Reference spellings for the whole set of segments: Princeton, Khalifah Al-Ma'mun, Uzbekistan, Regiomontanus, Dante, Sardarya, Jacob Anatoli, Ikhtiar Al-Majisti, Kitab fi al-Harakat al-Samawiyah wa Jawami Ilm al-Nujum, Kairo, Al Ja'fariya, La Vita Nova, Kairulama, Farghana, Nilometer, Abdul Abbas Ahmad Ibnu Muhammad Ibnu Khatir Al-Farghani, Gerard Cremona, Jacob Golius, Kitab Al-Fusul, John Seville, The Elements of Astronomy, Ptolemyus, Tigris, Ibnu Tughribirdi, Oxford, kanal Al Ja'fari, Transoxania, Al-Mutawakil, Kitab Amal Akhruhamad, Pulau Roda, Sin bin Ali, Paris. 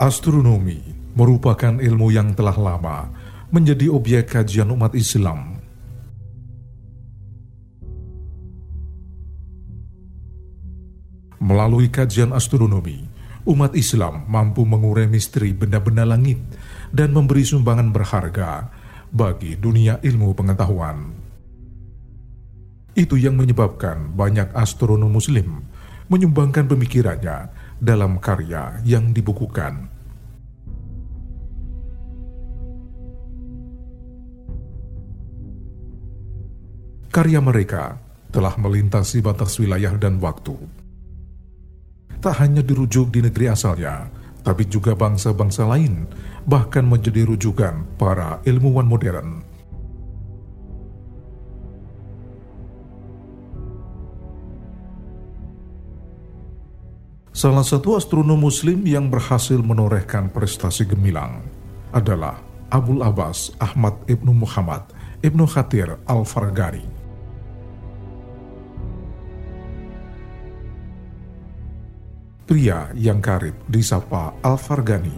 Astronomi merupakan ilmu yang telah lama menjadi objek kajian umat Islam. Melalui kajian astronomi, umat Islam mampu mengurai misteri benda-benda langit dan memberi sumbangan berharga bagi dunia ilmu pengetahuan. Itu yang menyebabkan banyak astronom Muslim menyumbangkan pemikirannya dalam karya yang dibukukan. Karya mereka telah melintasi batas wilayah dan waktu. Tak hanya dirujuk di negeri asalnya, tapi juga bangsa-bangsa lain, bahkan menjadi rujukan para ilmuwan modern. Salah satu astronom Muslim yang berhasil menorehkan prestasi gemilang adalah Abdul Abbas Ahmad Ibnu Muhammad Ibnu Khatir Al-Farghani. Pria yang karib disapa Al-Farghani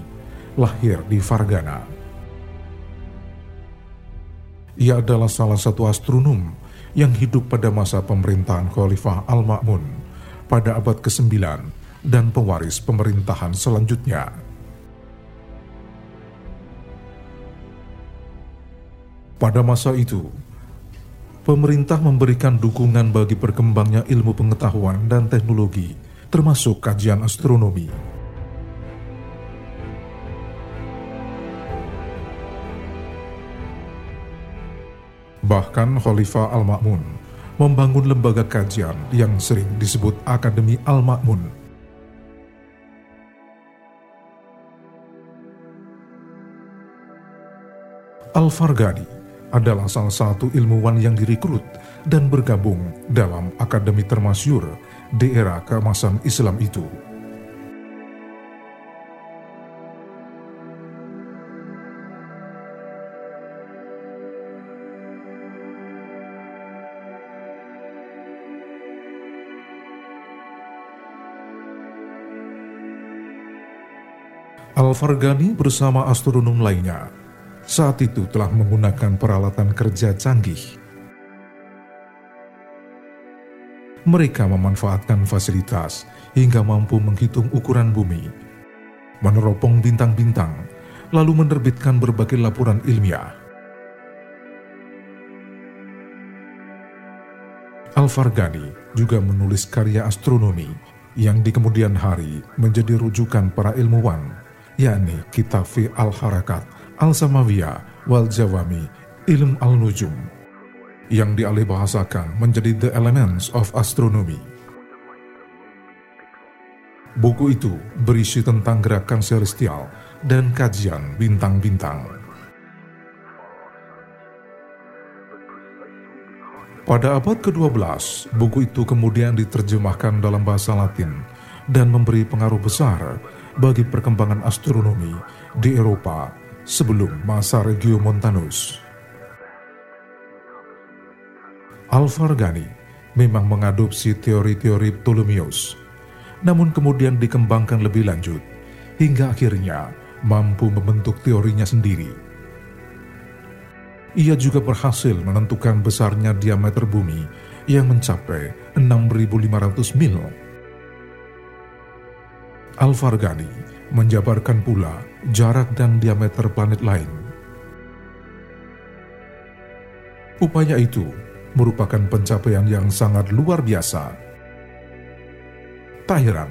lahir di Farghana. Ia adalah salah satu astronom yang hidup pada masa pemerintahan Khalifah Al-Ma'mun pada abad ke-9 dan pewaris pemerintahan selanjutnya. Pada masa itu, pemerintah memberikan dukungan bagi berkembangnya ilmu pengetahuan dan teknologi, termasuk kajian astronomi. Bahkan Khalifah Al-Ma'mun membangun lembaga kajian yang sering disebut Akademi Al-Ma'mun. Al-Farghani adalah salah satu ilmuwan yang direkrut dan bergabung dalam akademi termasyhur di era keemasan Islam itu. Al-Farghani bersama astronom lainnya saat itu telah menggunakan peralatan kerja canggih. Mereka memanfaatkan fasilitas hingga mampu menghitung ukuran bumi, meneropong bintang-bintang, lalu menerbitkan berbagai laporan ilmiah. Al-Farghani juga menulis karya astronomi yang di kemudian hari menjadi rujukan para ilmuwan, yakni Kitab fi al-Harakat al-Samawiyah wa Jawami Ilm al-Nujum yang dialih bahasakan menjadi The Elements of Astronomy. Buku itu berisi tentang gerakan celestial dan kajian bintang-bintang. Pada abad ke-12, buku itu kemudian diterjemahkan dalam bahasa Latin dan memberi pengaruh besar bagi perkembangan astronomi di Eropa sebelum masa Regiomontanus. Al-Farghani memang mengadopsi teori-teori Ptolemyus, namun kemudian dikembangkan lebih lanjut hingga akhirnya mampu membentuk teorinya sendiri. Ia juga berhasil menentukan besarnya diameter bumi yang mencapai 6.500 mil. Al-Farghani menjabarkan pula jarak dan diameter planet lain. Upaya itu merupakan pencapaian yang sangat luar biasa. Tak heran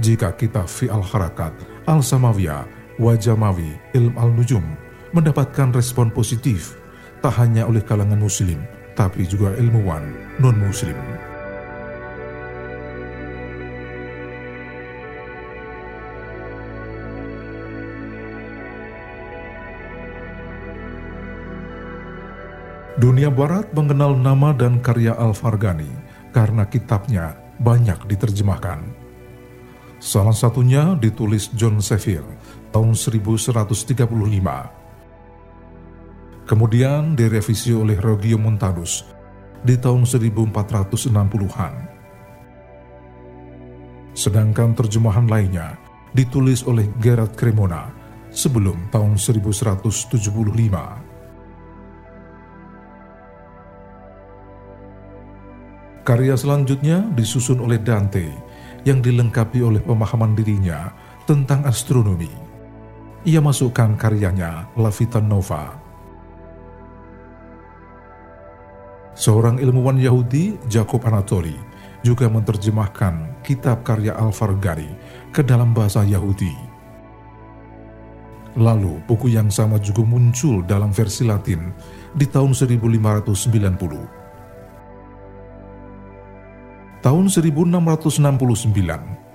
jika Kitab fi al-Harakat al-Samawiyah wa Jawami Ilm al-Nujum mendapatkan respon positif tak hanya oleh kalangan muslim, tapi juga ilmuwan non-muslim. Dunia Barat mengenal nama dan karya Al-Farghani karena kitabnya banyak diterjemahkan. Salah satunya ditulis John Seville tahun 1135. Kemudian direvisi oleh Regiomontanus di tahun 1460-an. Sedangkan terjemahan lainnya ditulis oleh Gerard Cremona sebelum tahun 1175. Karya selanjutnya disusun oleh Dante yang dilengkapi oleh pemahaman dirinya tentang astronomi. Ia masukkan karyanya La Vita Nova. Seorang ilmuwan Yahudi, Jacob Anatoli, juga menerjemahkan kitab karya Al-Farghani ke dalam bahasa Yahudi. Lalu, buku yang sama juga muncul dalam versi Latin di tahun 1590. Tahun 1669,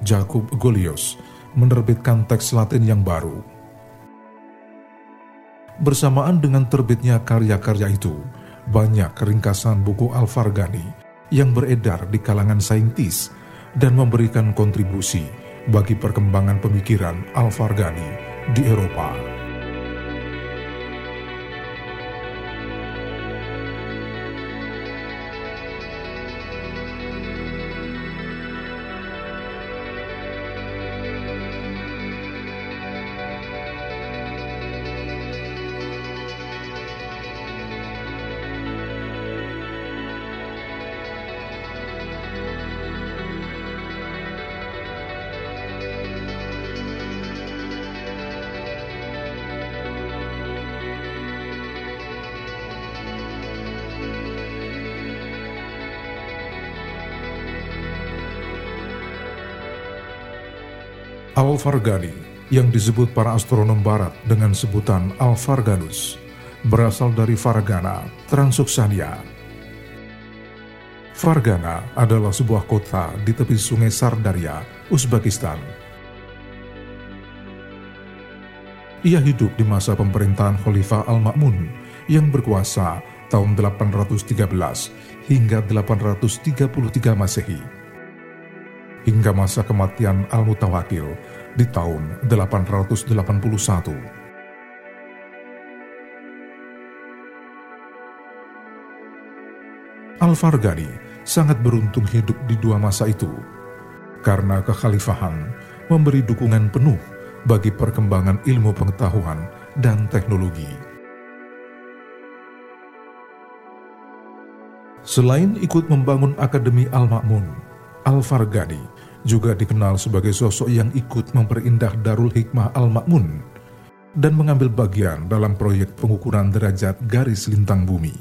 Jacob Golius menerbitkan teks Latin yang baru. Bersamaan dengan terbitnya karya-karya itu, banyak ringkasan buku Al-Farghani yang beredar di kalangan saintis dan memberikan kontribusi bagi perkembangan pemikiran Al-Farghani di Eropa. Al-Farghani, yang disebut para astronom barat dengan sebutan Al-Farghanus, berasal dari Farghana, Transoxania. Farghana adalah sebuah kota di tepi sungai Sardarya, Uzbekistan. Ia hidup di masa pemerintahan Khalifah Al-Ma'mun yang berkuasa tahun 813 hingga 833 Masehi. Hingga masa kematian Al-Mutawakil di tahun 881. Al-Farghani sangat beruntung hidup di dua masa itu, karena kekhalifahan memberi dukungan penuh bagi perkembangan ilmu pengetahuan dan teknologi. Selain ikut membangun Akademi Al-Ma'mun, Al-Farghani juga dikenal sebagai sosok yang ikut memperindah Darul Hikmah Al-Makmun dan mengambil bagian dalam proyek pengukuran derajat garis lintang bumi.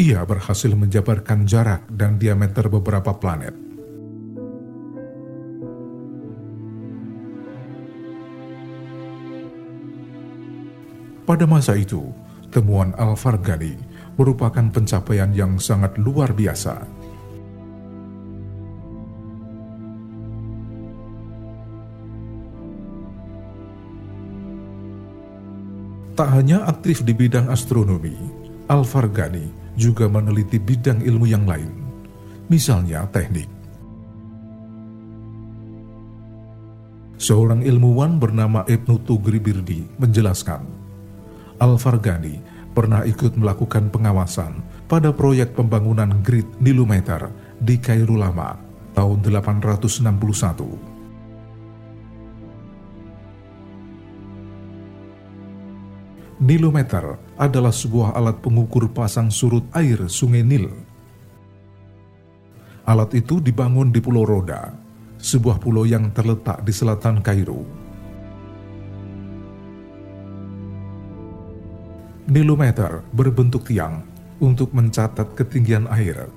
Ia berhasil menjabarkan jarak dan diameter beberapa planet. Pada masa itu, temuan Al-Farghani merupakan pencapaian yang sangat luar biasa. Tak hanya aktif di bidang astronomi, Al-Farghani juga meneliti bidang ilmu yang lain, misalnya teknik. Seorang ilmuwan bernama Ibnu Tughribirdi menjelaskan, Al-Farghani pernah ikut melakukan pengawasan pada proyek pembangunan grid Nilometer di Kairulama tahun 861. Nilometer adalah sebuah alat pengukur pasang surut air Sungai Nil. Alat itu dibangun di Pulau Roda, sebuah pulau yang terletak di selatan Kairo. Nilometer berbentuk tiang untuk mencatat ketinggian air.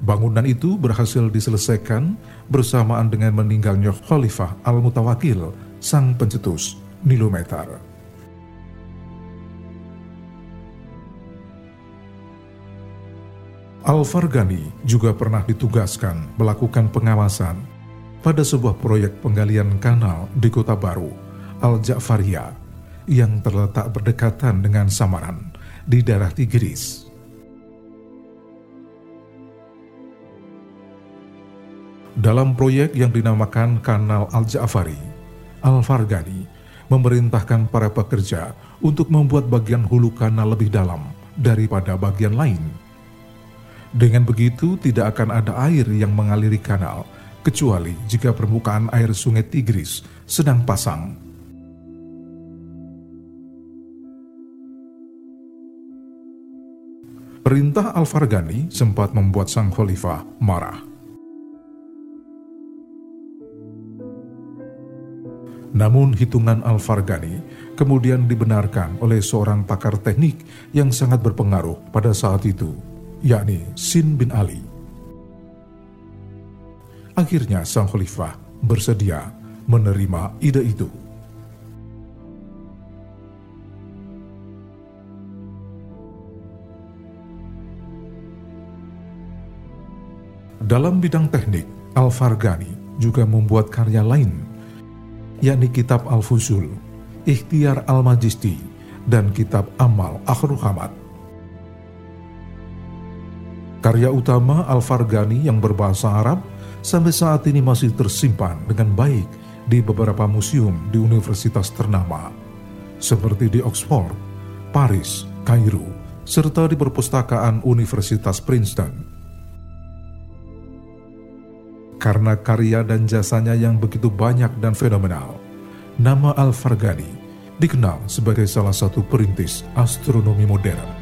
Bangunan itu berhasil diselesaikan bersamaan dengan meninggalnya Khalifah Al-Mutawakil, sang pencetus Nilometer. Al-Farghani juga pernah ditugaskan melakukan pengawasan pada sebuah proyek penggalian kanal di kota baru, Al Ja'fariya, yang terletak berdekatan dengan Samaran di daerah Tigris. Dalam proyek yang dinamakan kanal Al Ja'fari, Al-Farghani memerintahkan para pekerja untuk membuat bagian hulu kanal lebih dalam daripada bagian lain. Dengan begitu tidak akan ada air yang mengaliri kanal, kecuali jika permukaan air sungai Tigris sedang pasang. Perintah Al-Farghani sempat membuat sang khalifah marah. Namun hitungan Al-Farghani kemudian dibenarkan oleh seorang pakar teknik yang sangat berpengaruh pada saat itu, yakni Sin bin Ali. Akhirnya sang khalifah bersedia menerima ide itu. Dalam bidang teknik, Al-Farghani juga membuat karya lain, yakni Kitab Al-Fusul, Ikhtiar Al-Majisti, dan Kitab Amal Akhruhamad. Karya utama Al-Farghani yang berbahasa Arab sampai saat ini masih tersimpan dengan baik di beberapa museum di universitas ternama, seperti di Oxford, Paris, Kairo, serta di perpustakaan Universitas Princeton. Karena karya dan jasanya yang begitu banyak dan fenomenal, nama Al-Farghani dikenal sebagai salah satu perintis astronomi modern.